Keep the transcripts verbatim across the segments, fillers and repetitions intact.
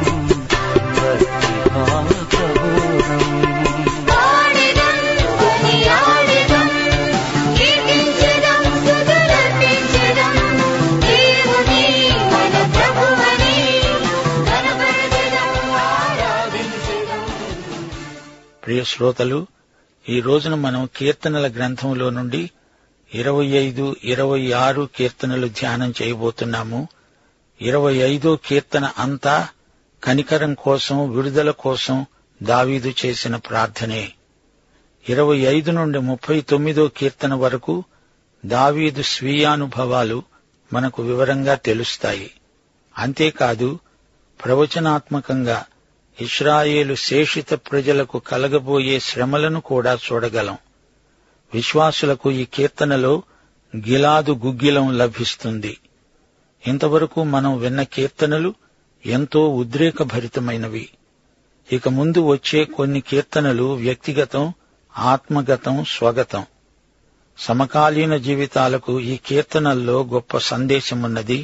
భక్తి భావ ప్రబోధం ప్రియ శ్రోతలు, ఈ రోజున మనం కీర్తనల గ్రంథంలో నుండి ఇరవై ఐదు ఇరవై ఆరు కీర్తనలు ధ్యానం చేయబోతున్నాము. ఇరవై ఐదో కీర్తన అంతా కనికరం కోసం, విడుదల కోసం దావీదు చేసిన ప్రార్థనే. ఇరవై ఐదు నుండి ముప్పై తొమ్మిదో కీర్తన వరకు దావీదు స్వీయానుభవాలు మనకు వివరంగా తెలుస్తాయి. అంతేకాదు, ప్రవచనాత్మకంగా ఇశ్రాయేలు శేషిత ప్రజలకు కలగబోయే శ్రమలను కూడా చూడగలం. విశ్వాసులకు ఈ కీర్తనలో గిలాదు గుగ్గిలం లభిస్తుంది. ఇంతవరకు మనం విన్న కీర్తనలు ఎంతో ఉద్రేకభరితమైనవి. ఇక ముందు వచ్చే కొన్ని కీర్తనలు వ్యక్తిగతం, ఆత్మగతం, స్వగతం. సమకాలీన జీవితాలకు ఈ కీర్తనల్లో గొప్ప సందేశమున్నది.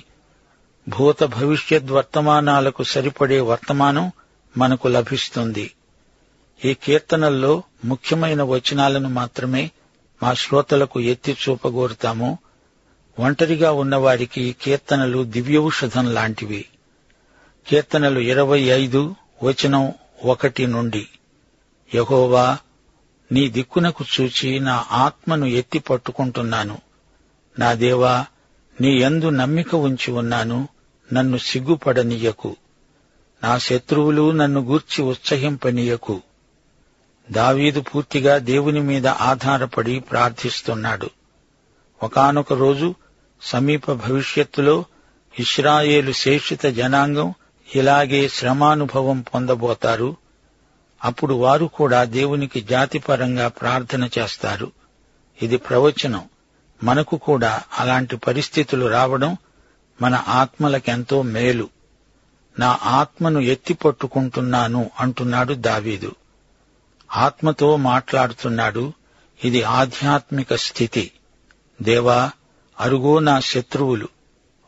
భూత భవిష్యత్ వర్తమానాలకు సరిపడే వర్తమానం మనకు లభిస్తుంది. ఈ కీర్తనల్లో ముఖ్యమైన వచనాలను మాత్రమే మా శ్రోతలకు ఎత్తి చూపగోరుతాము. ఒంటరిగా ఉన్నవారికి ఈ కీర్తనలు దివ్యౌషధం లాంటివి. కీర్తనలు ఇరవై ఐదు వచనం ఒకటి నుండి: యెహోవా, నీ దిక్కునకు చూచి నా ఆత్మను ఎత్తి పట్టుకుంటున్నాను. నా దేవా, నీ యందు నమ్మిక ఉంచి ఉన్నాను, నన్ను సిగ్గుపడనీయకు. నా శత్రువులు నన్ను గూర్చి ఉత్సహింపనీయకు. దావీదు పూర్తిగా దేవుని మీద ఆధారపడి ప్రార్థిస్తున్నాడు. ఒకానొక రోజు సమీప భవిష్యత్తులో ఇశ్రాయేలు శేషిత జనాంగం ఇలాగే శ్రమానుభవం పొందబోతారు. అప్పుడు వారు కూడా దేవునికి జాతిపరంగా ప్రార్థన చేస్తారు. ఇది ప్రవచనం. మనకు కూడా అలాంటి పరిస్థితులు రావడం మన ఆత్మలకెంతో మేలు. నా ఆత్మను ఎత్తిపట్టుకుంటున్నాను అంటున్నాడు దావీదు. ఆత్మతో మాట్లాడుతున్నాడు. ఇది ఆధ్యాత్మిక స్థితి. దేవా, అరుగో నా శత్రువులు,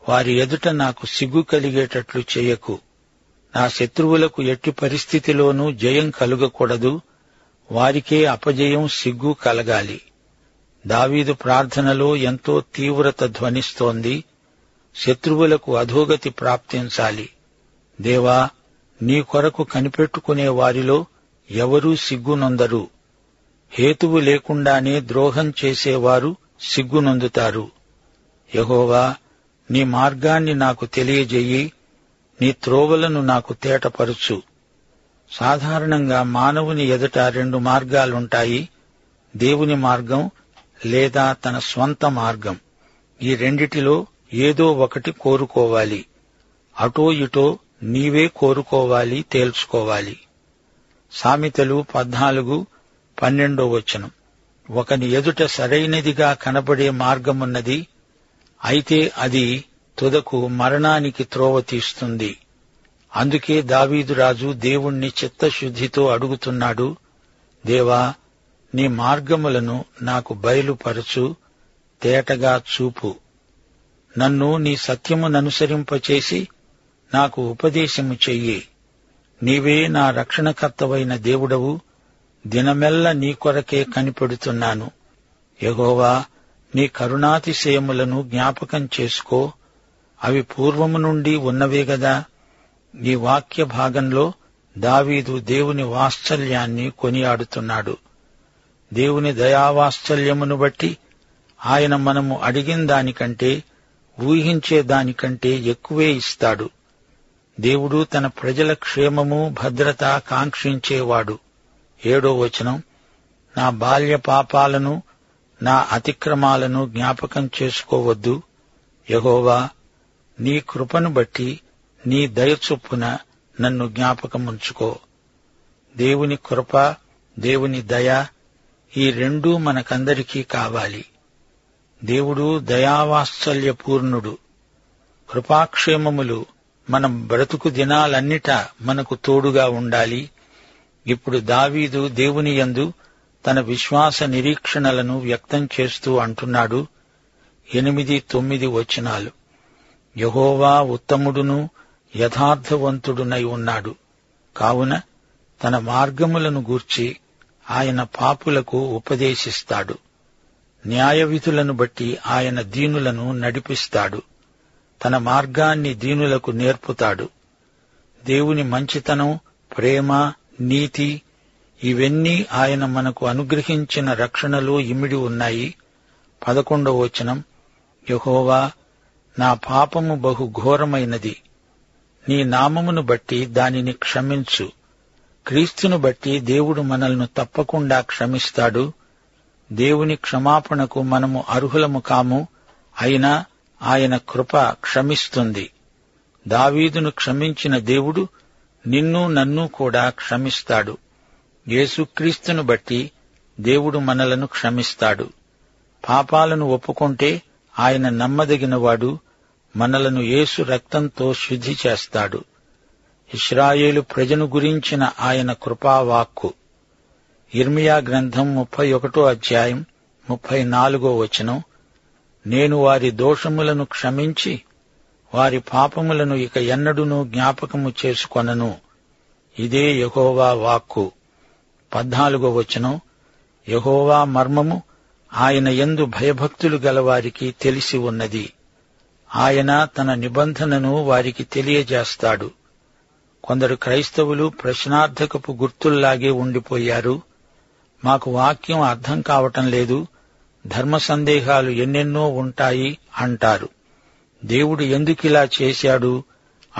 వారి ఎదుట నాకు సిగ్గు కలిగేటట్లు చేయకు. నా శత్రువులకు ఎట్టి పరిస్థితిలోనూ జయం కలుగకూడదు, వారికే అపజయం, సిగ్గు కలగాలి. దావీదు ప్రార్థనలో ఎంతో తీవ్రత ధ్వనిస్తోంది. శత్రువులకు అధోగతి ప్రాప్తించాలి. దేవా, నీ కొరకు కనిపెట్టుకునే వారిలో ఎవరూ సిగ్గునొందరు. హేతువు లేకుండానే ద్రోహం చేసేవారు సిగ్గునొందుతారు. యెహోవా, నీ మార్గాన్ని నాకు తెలియజేయి, నీ త్రోవలను నాకు తేటపరుచు. సాధారణంగా మానవుని ఎదుట రెండు మార్గాలుంటాయి: దేవుని మార్గం లేదా తన స్వంత మార్గం. ఈ రెండిటిలో ఏదో ఒకటి కోరుకోవాలి. అటో ఇటో నీవే కోరుకోవాలి, తేల్చుకోవాలి. సామెతలు పద్నాలుగు పన్నెండో వచనం: ఒకని ఎదుట సరైనదిగా కనబడే మార్గమున్నది, అయితే అది తుదకు మరణానికి త్రోవ తీస్తుంది. అందుకే దావీదు రాజు దేవుణ్ణి చిత్తశుద్ధితో అడుగుతున్నాడు. దేవా, నీ మార్గములను నాకు బయలుపరచు, తేటగా చూపు. నన్ను నీ సత్యముననుసరింపచేసి నాకు ఉపదేశము చెయ్యి. నీవే నా రక్షణకర్తవైన దేవుడవు, దినమెల్ల నీ కొరకే కనిపెడుతున్నాను. యెహోవా, నీ కరుణాతిశయములను జ్ఞాపకం చేసుకో, అవి పూర్వము నుండి ఉన్నవే గదా. ఈ వాక్య భాగంలో దావీదు దేవుని వాత్సల్యాన్ని కొనియాడుతున్నాడు. దేవుని దయావాత్సల్యమును బట్టి ఆయన మనము అడిగిన దానికంటే, ఊహించే దానికంటే ఎక్కువే ఇస్తాడు. దేవుడు తన ప్రజల క్షేమము, భద్రత కాంక్షించేవాడు. ఏడో వచనం: నా బాల్య పాపాలను, నా అతిక్రమాలను జ్ఞాపకం చేసుకోవద్దు. యెహోవా, నీ కృపను బట్టి నీ దయచొప్పున నన్ను జ్ఞాపకముంచుకో. దేవుని కృప, దేవుని దయ, ఈ రెండూ మనకందరికీ కావాలి. దేవుడు దయావాత్సల్యపూర్ణుడు. కృపాక్షేమములు మనం బ్రతుకు దినాలన్నిటా మనకు తోడుగా ఉండాలి. ఇప్పుడు దావీదు దేవునియందు తన విశ్వాస నిరీక్షణలను వ్యక్తం చేస్తూ అంటున్నాడు. ఎనిమిది తొమ్మిది వచనాలు, యెహోవా ఉత్తముడును యథార్థవంతుడునై ఉన్నాడు, కావున తన మార్గములను గూర్చి ఆయన పాపులకు ఉపదేశిస్తాడు. న్యాయవిధులను బట్టి ఆయన దీనులను నడిపిస్తాడు, తన మార్గాన్ని దీనులకు నేర్పుతాడు. దేవుని మంచితనం, ప్రేమ, నీతి ఇవన్నీ ఆయన మనకు అనుగ్రహించిన రక్షణలో ఇమిడి ఉన్నాయి. పదకొండవ వచనం, యెహోవా నా పాపము బహు ఘోరమైనది, నీ నామమును బట్టి దానిని క్షమించు. క్రీస్తును బట్టి దేవుడు మనల్ని తప్పకుండా క్షమిస్తాడు. దేవుని క్షమాపణకు మనము అర్హులము కాము, అయినా ఆయన కృప క్షమిస్తుంది. దావీదును క్షమించిన దేవుడు నిన్ను నన్ను కూడా క్షమిస్తాడు. యేసుక్రీస్తును బట్టి దేవుడు మనలను క్షమిస్తాడు. పాపాలను ఒప్పుకుంటే ఆయన నమ్మదగినవాడు, మనలను యేసు రక్తంతో శుద్ధి చేస్తాడు. ఇశ్రాయేలు ప్రజను గురించిన ఆయన కృపావాక్కు. యిర్మీయా గ్రంథం ముప్పై ఒకటో అధ్యాయం ముప్పై నాలుగో వచనం, నేను వారి దోషములను క్షమించి వారి పాపములను ఇక ఎన్నడూనూ జ్ఞాపకము చేసుకొనను, ఇదే యెహోవా వాక్కు. పద్నాలుగో వచనం, యెహోవా మర్మము ఆయన యందు భయభక్తులు గలవారికి తెలిసి ఉన్నది, ఆయన తన నిబంధనను వారికి తెలియజేస్తాడు. కొందరు క్రైస్తవులు ప్రశ్నార్థకపు గుర్తుల్లాగే ఉండిపోయారు. మాకు వాక్యం అర్థం కావటం లేదు, ధర్మ సందేహాలు ఎన్నెన్నో ఉంటాయి అంటారు. దేవుడు ఎందుకిలా చేశాడు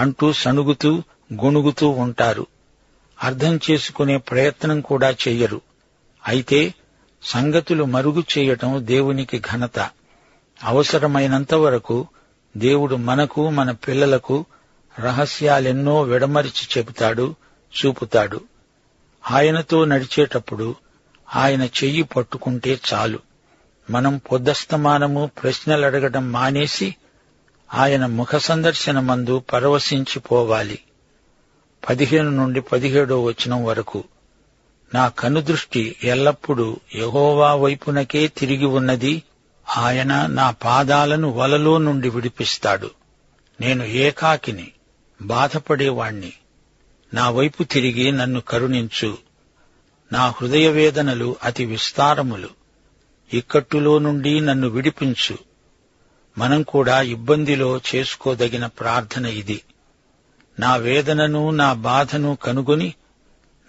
అంటూ సణుగుతూ గొణుగుతూ ఉంటారు. అర్థం చేసుకునే ప్రయత్నం కూడా చెయ్యరు. అయితే సంగతులు మరుగు చేయటం దేవునికి ఘనత. అవసరమైనంత వరకు దేవుడు మనకు మన పిల్లలకు రహస్యాలెన్నో విడమరిచి చెబుతాడు, చూపుతాడు. ఆయనతో నడిచేటప్పుడు ఆయన చెయ్యి పట్టుకుంటే చాలు. మనం పొద్దస్తమానము ప్రశ్నలడగడం మానేసి ఆయన ముఖ సందర్శనమందు పరవశించిపోవాలి. పదిహేను నుండి పదిహేడో వచనం వరకు, నా కనుదృష్టి ఎల్లప్పుడూ యెహోవా వైపునకే తిరిగి ఉన్నది, ఆయన నా పాదాలను వలలో నుండి విడిపిస్తాడు. నేను ఏకాకిని, బాధపడేవాణ్ణి, నా వైపు తిరిగి నన్ను కరుణించు. నా హృదయ వేదనలు అతి విస్తారములు, ఇక్కట్టులో నుండి నన్ను విడిపించు. మనం కూడా ఇబ్బందిలో చేసుకోదగిన ప్రార్థన ఇది. నా వేదనను నా బాధను కనుగొని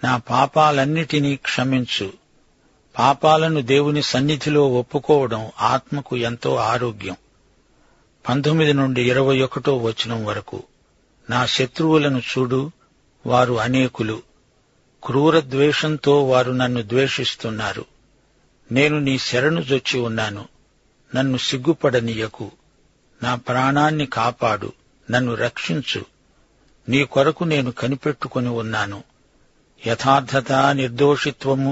నా పాపాలన్నిటినీ క్షమించు. పాపాలను దేవుని సన్నిధిలో ఒప్పుకోవడం ఆత్మకు ఎంతో ఆరోగ్యం. పంతొమ్మిది నుండి ఇరవై ఒకటో వచనం వరకు, నా శత్రువులను చూడు, వారు అనేకులు, క్రూర ద్వేషంతో వారు నన్ను ద్వేషిస్తున్నారు. నేను నీ శరణు జొచ్చి ఉన్నాను, నన్ను సిగ్గుపడనీయకు. నా ప్రాణాన్ని కాపాడు, నన్ను రక్షించు. నీ కొరకు నేను కనిపెట్టుకుని ఉన్నాను, యథార్థత నిర్దోషిత్వము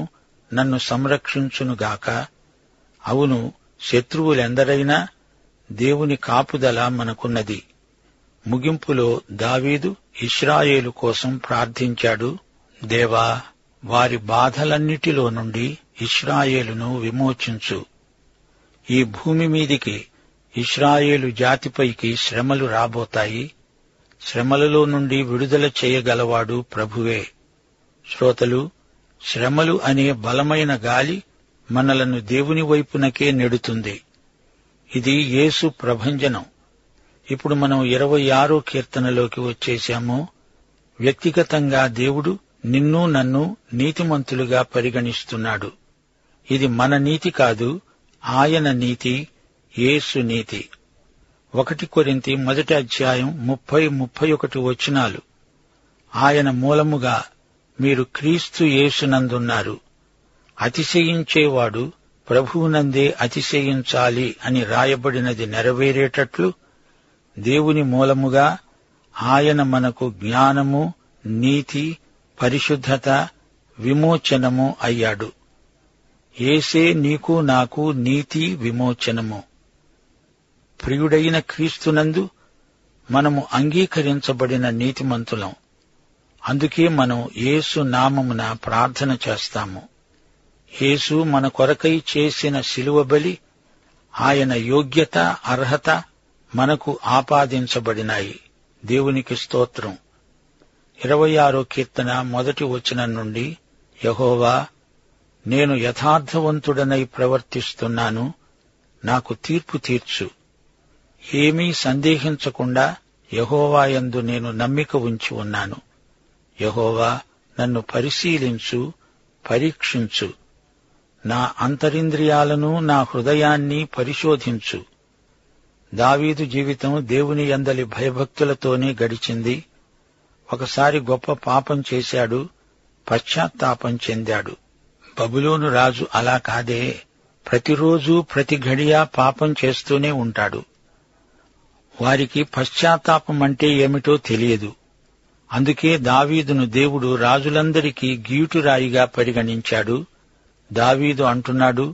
నన్ను సంరక్షించునుగాక. అవును, శత్రువులెందరైనా దేవుని కాపుదల మనకున్నది. ముగింపులో దావీదు ఇశ్రాయేలు కోసం ప్రార్థించాడు. దేవా, వారి బాధలన్నిటిలో నుండి ఇశ్రాయేలును విమోచించు. ఈ భూమి మీదికి ఇశ్రాయేలు జాతిపైకి శ్రమలు రాబోతాయి. శ్రమలలో నుండి విడుదల చేయగలవాడు ప్రభువే. శ్రోతలు, శ్రమలు అనే బలమైన గాలి మనలను దేవుని వైపునకే నెడుతుంది. ఇది యేసు ప్రభంజనం. ఇప్పుడు మనం ఇరవై ఆరో కీర్తనలోకి వచ్చేశాము. వ్యక్తిగతంగా దేవుడు నిన్ను నన్ను నీతిమంతులుగా పరిగణిస్తున్నాడు. ఇది మన నీతి కాదు, ఆయన నీతి, యేసు నీతి. ఒకటి కొరింథీ మొదటి అధ్యాయం ముప్పై ముప్పై ఒకటి వచనాలు, ఆయన మూలముగా మీరు క్రీస్తు యేసునందున్నారు, అతిశయించేవాడు ప్రభువునందే అతిశయించాలి అని రాయబడినది నెరవేరేటట్లు దేవుని మూలముగా ఆయన మనకు జ్ఞానము, నీతి, పరిశుద్ధత, విమోచనము అయ్యాడు. యేసే నీకు నాకు నీతి, విమోచనము. ప్రియుడైన క్రీస్తునందు మనము అంగీకరించబడిన నీతిమంతులం. అందుకే మనం యేసు నామమున ప్రార్థన చేస్తాము. యేసు మన కొరకై చేసిన శిలువ బలి, ఆయన యోగ్యత అర్హత మనకు ఆపాదించబడినాయి. దేవునికి స్తోత్రం. ఇరవై ఆరో కీర్తన మొదటి వచనం నుండి, యెహోవా, నేను యథార్థవంతుడనై ప్రవర్తిస్తున్నాను, నాకు తీర్పు తీర్చు. ఏమీ సందేహించకుండా యెహోవాయందు నేను నమ్మిక ఉంచి ఉన్నాను. యెహోవా, నన్ను పరిశీలించు, పరీక్షించు. నా అంతరింద్రియాలను, నా హృదయాన్ని పరిశోధించు. దావీదు జీవితం దేవుని యందలి భయభక్తులతోనే గడిచింది. ఒకసారి గొప్ప పాపం చేశాడు, పశ్చాత్తాపం చెందాడు. బబులోను రాజు అలా కాదే, ప్రతిరోజు ప్రతి ఘడియా పాపం చేస్తూనే ఉంటాడు. వారికి పశ్చాత్తాపం అంటే ఏమిటో తెలియదు. అందుకే దావీదును దేవుడు రాజులందరికీ గీటురాయిగా పరిగణించాడు. దావీదు అంటున్నాడు,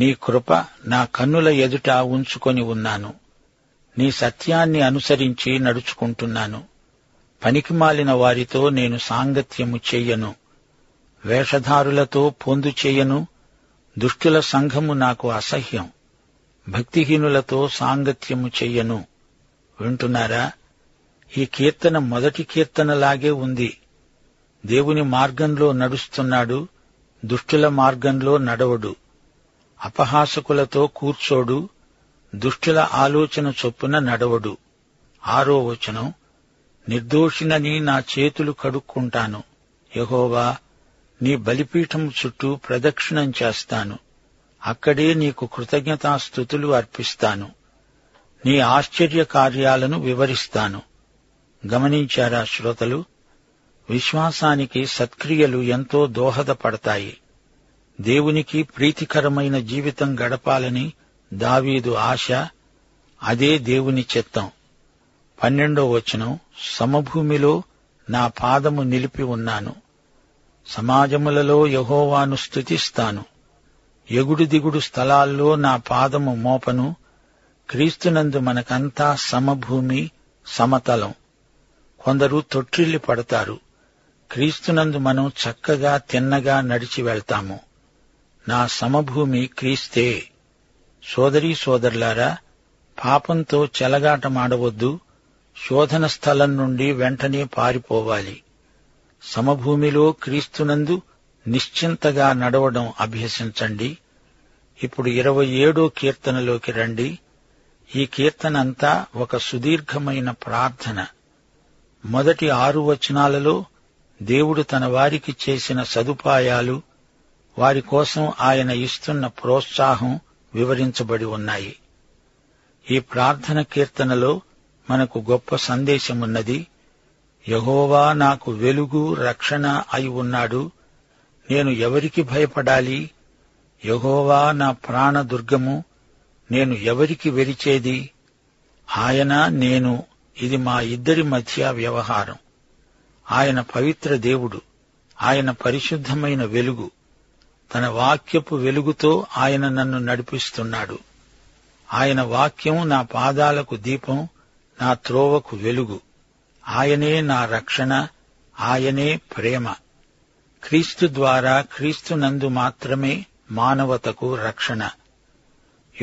నీ కృప నా కన్నుల ఎదుట ఉంచుకొని ఉన్నాను, నీ సత్యాన్ని అనుసరించి నడుచుకుంటున్నాను. పనికిమాలిన వారితో నేను సాంగత్యము చెయ్యను, వేషధారులతో పొందు చెయ్యను. దుష్టుల సంఘము నాకు అసహ్యం, భక్తిహీనులతో సాంగత్యము చెయ్యను. వింటున్నారా? ఈ కీర్తన మొదటి కీర్తనలాగే ఉంది. దేవుని మార్గంలో నడుస్తున్నాడు, దుష్టుల మార్గంలో నడవడు. అపహాసకులతో కూర్చోడు, దుష్టుల ఆలోచన చొప్పున నడవడు. ఆరో వచనం, నిర్దోషినని నా చేతులు కడుక్కుంటాను. యెహోవా, నీ బలిపీఠం చుట్టూ ప్రదక్షిణం చేస్తాను, అక్కడే నీకు కృతజ్ఞతాస్తుతులు అర్పిస్తాను, నీ ఆశ్చర్య కార్యాలను వివరిస్తాను. గమనించారా శ్రోతలు? విశ్వాసానికి సత్క్రియలు ఎంతో దోహదపడతాయి. దేవునికి ప్రీతికరమైన జీవితం గడపాలని దావీదు ఆశ, అదే దేవుని చిత్తం. పన్నెండో వచనం, సమభూమిలో నా పాదము నిలిపి ఉన్నాను, సమాజములలో యెహోవాను స్తుతిస్తాను, ఎగుడు దిగుడు స్థలాల్లో నా పాదము మోపను. క్రీస్తునందు మనకంతా సమభూమి, సమతలం. కొందరు తొట్టిల్లి పడతారు. క్రీస్తునందు మనం చక్కగా తిన్నగా నడిచి వెళ్తాము. నా సమభూమి క్రీస్తే. సోదరీ సోదరులారా, పాపంతో చెలగాటమాడవద్దు. శోధన స్థలం నుండి వెంటనే పారిపోవాలి. సమభూమిలో క్రీస్తునందు నిశ్చింతగా నడవడం అభ్యసించండి. ఇప్పుడు ఇరవై ఏడో కీర్తనలోకి రండి. ఈ కీర్తనంతా ఒక సుదీర్ఘమైన ప్రార్థన. మొదటి ఆరు వచనాలలో దేవుడు తన వారికి చేసిన సదుపాయాలు, వారి కోసం ఆయన ఇస్తున్న ప్రోత్సాహం వివరించబడి ఉన్నాయి. ఈ ప్రార్థన కీర్తనలో మనకు గొప్ప సందేశమున్నది. యెహోవా నాకు వెలుగు, రక్షణ అయి ఉన్నాడు. నేను ఎవరికి భయపడాలి? యెహోవా నా ప్రాణదుర్గము, నేను ఎవరికి వెలిచేది? ఆయన, నేను, ఇది మా ఇద్దరి మధ్య వ్యవహారం. ఆయన పవిత్ర దేవుడు, ఆయన పరిశుద్ధమైన వెలుగు. తన వాక్యపు వెలుగుతో ఆయన నన్ను నడిపిస్తున్నాడు. ఆయన వాక్యం నా పాదాలకు దీపం, నా త్రోవకు వెలుగు. ఆయనే నా రక్షణ, ఆయనే ప్రేమ. క్రీస్తు ద్వారా, క్రీస్తునందు మాత్రమే మానవతకు రక్షణ.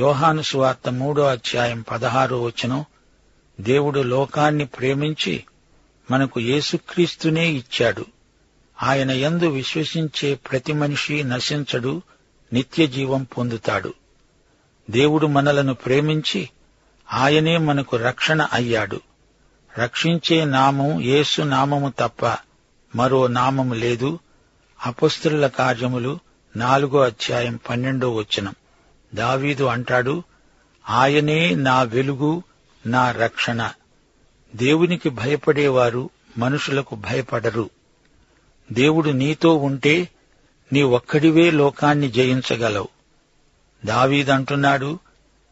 యోహాను సువార్త మూడో అధ్యాయం పదహారో వచనం, దేవుడు లోకాన్ని ప్రేమించి మనకు యేసుక్రీస్తునే ఇచ్చాడు. ఆయన యందు విశ్వసించే ప్రతి మనిషి నశించడు, నిత్యజీవం పొందుతాడు. దేవుడు మనలను ప్రేమించి ఆయనే మనకు రక్షణ అయ్యాడు. రక్షించే నామం యేసు నామము తప్ప మరో నామము లేదు. అపొస్తలుల కార్యములు నాలుగో అధ్యాయం పన్నెండో వచనం. దావీదు అంటాడు, ఆయనే నా వెలుగు, నా రక్షణ. దేవునికి భయపడేవారు మనుషులకు భయపడరు. దేవుడు నీతో ఉంటే నీ ఒక్కడివే లోకాన్ని జయించగలవు. దావీదంటున్నాడు,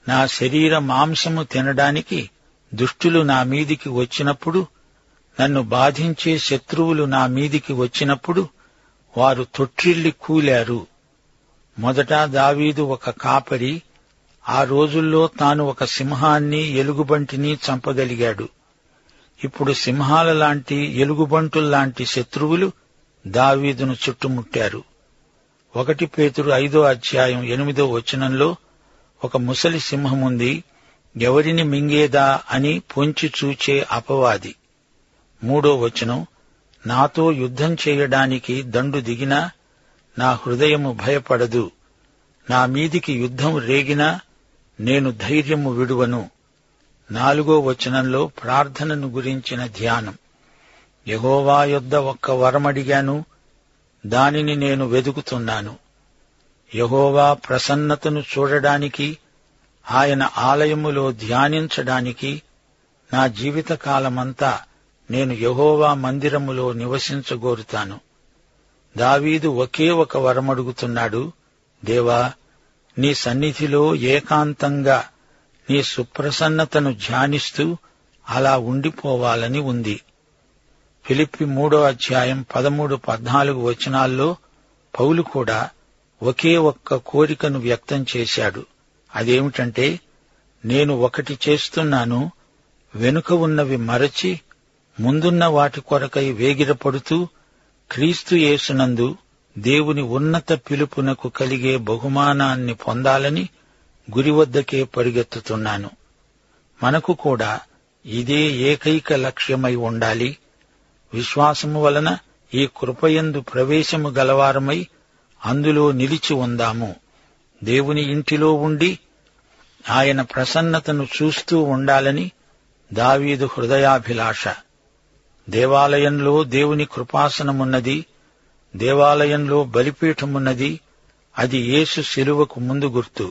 నా శరీర మాంసము తినడానికి దుష్టులు నా మీదికి వచ్చినప్పుడు, నన్ను బాధించే శత్రువులు నా మీదికి వచ్చినప్పుడు వారు తొట్టిల్లి కూలారు. మొదట దావీదు ఒక కాపరి. ఆ రోజుల్లో తాను ఒక సింహాన్ని, ఎలుగుబంటిని చంపగలిగాడు. ఇప్పుడు సింహాల లాంటి ఎలుగుబంటుల్లాంటి శత్రువులు దావీదును చుట్టుముట్టారు. ఒకటి పేతురు ఐదో అధ్యాయం ఎనిమిదో వచనంలో ఒక ముసలి సింహముంది, ఎవరిని మింగేదా అని పొంచి చూచే అపవాది. మూడో వచనం, నాతో యుద్ధం చేయడానికి దండు దిగినా నా హృదయము భయపడదు, నా మీదికి యుద్ధం రేగినా నేను ధైర్యము విడువను. నాలుగో వచనంలో ప్రార్థనను గురించిన ధ్యానం. యెహోవా యొద్ద ఒక్క వరమడిగాను, దానిని నేను వెదుకుతున్నాను. యెహోవా ప్రసన్నతను చూడడానికి, ఆయన ఆలయములో ధ్యానించడానికి నా జీవితకాలమంతా నేను యెహోవా మందిరములో నివసించగోరుతాను. దావీదు ఒకే ఒక వరమడుగుతున్నాడు, దేవా, నీ సన్నిధిలో ఏకాంతంగా నీ సుప్రసన్నతను ధ్యానిస్తూ అలా ఉండిపోవాలని ఉంది. ఫిలిప్పి మూడో అధ్యాయం పదమూడు పద్నాలుగు వచనాల్లో పౌలు కూడా ఒకే ఒక్క కోరికను వ్యక్తం చేశాడు. అదేమిటంటే, నేను ఒకటి చేస్తున్నాను, వెనుక ఉన్నవి మరచి ముందున్న వాటి కొరకై వేగిరపడుతూ క్రీస్తు యేసునందు దేవుని ఉన్నత పిలుపునకు కలిగే బహుమానాన్ని పొందాలని గురివద్దకే పరిగెత్తుతున్నాను. మనకు కూడా ఇదే ఏకైక లక్ష్యమై ఉండాలి. విశ్వాసము వలన ఈ కృపయందు ప్రవేశము గలవారమై అందులో నిలిచి ఉందాము. దేవుని ఇంటిలో ఉండి ఆయన ప్రసన్నతను చూస్తూ ఉండాలని దావీదు హృదయాభిలాష. దేవాలయంలో దేవుని కృపాసనమున్నది, దేవాలయంలో బలిపీఠమున్నది. అది యేసు శిలువకు ముందు గుర్తు.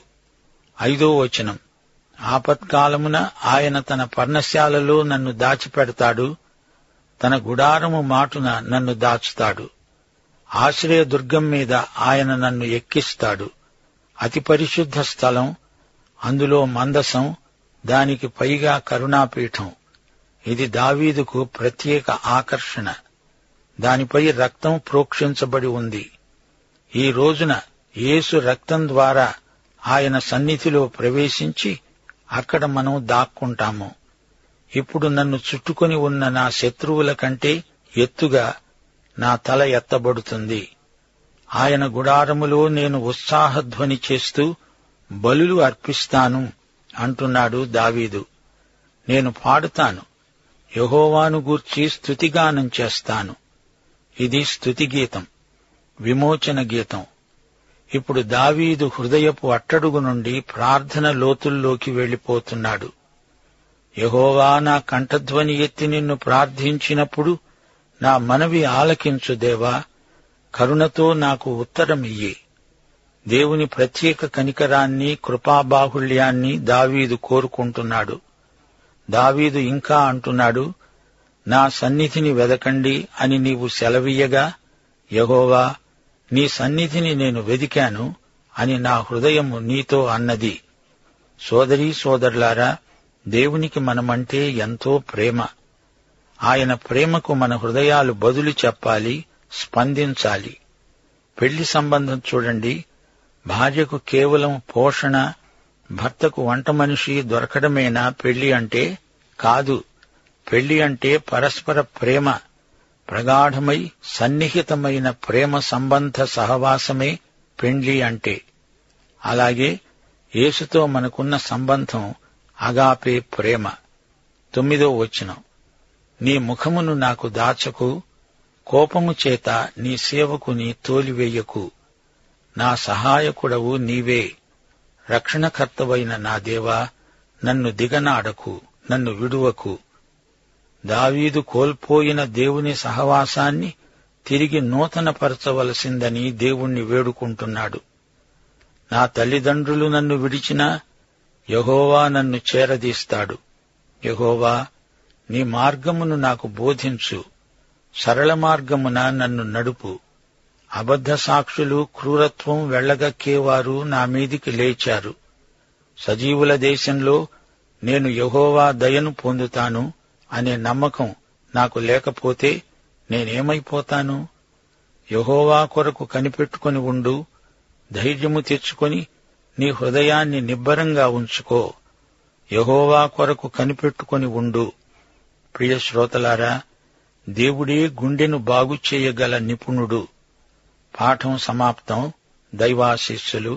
ఐదో వచనం, ఆపత్కాలమున ఆయన తన పర్ణశాలలో నన్ను దాచిపెడతాడు, తన గుడారము మాటున నన్ను దాచుతాడు. ఆశ్రయదుర్గం మీద ఆయన నన్ను ఎక్కిస్తాడు. అతి పరిశుద్ధ స్థలం, అందులో మందసం, దానికి పైగా కరుణాపీఠం. ఇది దావీదుకు ప్రత్యేక ఆకర్షణ. దానిపై రక్తం ప్రోక్షించబడి ఉంది. ఈ రోజున యేసు రక్తం ద్వారా ఆయన సన్నిధిలో ప్రవేశించి అక్కడ మనం దాక్కుంటాము. ఇప్పుడు నన్ను చుట్టుకొని ఉన్న నా శత్రువుల కంటే ఎత్తుగా నా తల ఎత్తబడుతుంది. ఆయన గుడారములో నేను ఉత్సాహధ్వని చేస్తూ బలులు అర్పిస్తాను అంటున్నాడు దావీదు. నేను పాడుతాను, యెహోవాను గూర్చి స్తుతిగానం చేస్తాను. ఇది స్తుతిగీతం, విమోచన గీతం. ఇప్పుడు దావీదు హృదయపు అట్టడుగు నుండి ప్రార్థన లోతుల్లోకి వెళ్ళిపోతున్నాడు. యెహోవా, నా కంఠధ్వని ఎత్తి నిన్ను ప్రార్థించినప్పుడు నా మనవి ఆలకించు దేవా, కరుణతో నాకు ఉత్తరమియ్యి. దేవుని ప్రత్యేక కనికరాన్ని, కృపాబాహుళ్యాన్ని దావీదు కోరుకుంటున్నాడు. దావీదు ఇంకా అంటున్నాడు, నా సన్నిధిని వెదకండి అని నీవు సెలవియ్యగా, యెహోవా, నీ సన్నిధిని నేను వెదికాను అని నా హృదయము నీతో అన్నది. సోదరీ సోదరులారా, దేవునికి మనమంటే ఎంతో ప్రేమ. ఆయన ప్రేమకు మన హృదయాలు బదులు చెప్పాలి, స్పందించాలి. పెళ్లి సంబంధం చూడండి. భార్యకు కేవలం పోషణ, భర్తకు వంట మనిషి దొరకడమేనా పెళ్లి అంటే? కాదు. పెళ్లి అంటే పరస్పర ప్రేమ, ప్రగాఢమై సన్నిహితమైన ప్రేమ సంబంధ సహవాసమే పెండ్లి అంటే. అలాగే యేసుతో మనకున్న సంబంధం అగాపే ప్రేమ. తొమ్మిదో వచనం, నీ ముఖమును నాకు దాచకు, కోపము చేత నీ సేవకుని తోలివేయకు. నా సహాయకుడవు నీవే, రక్షణకర్తవైన నా దేవా, నన్ను దిగనాడకు, నన్ను విడువకు. దావీదు కోల్పోయిన దేవుని సహవాసాన్ని తిరిగి నూతనపరచవలసిందని దేవుణ్ణి వేడుకుంటున్నాడు. నా తల్లిదండ్రులు నన్ను విడిచినా యెహోవా నన్ను చేరదీస్తాడు. యెహోవా, నీ మార్గమును నాకు బోధించు, సరళ మార్గమున నన్ను నడుపు. అబద్ధ సాక్షులు, క్రూరత్వం వెళ్లగక్కేవారు నా మీదికి లేచారు. సజీవుల దేశంలో నేను యెహోవా దయను పొందుతాను అనే నమ్మకం నాకు లేకపోతే నేనేమైపోతాను? యెహోవా కొరకు కనిపెట్టుకుని ఉండు, ధైర్యము తెచ్చుకొని నీ హృదయాన్ని నిబ్బరంగా ఉంచుకో. యెహోవా కొరకు కనిపెట్టుకుని ఉండు. ప్రియ శ్రోతలారా, దేవుడే గుండెను బాగుచేయగల నిపుణుడు. పాఠం సమాప్తం. దైవాశీస్సులు.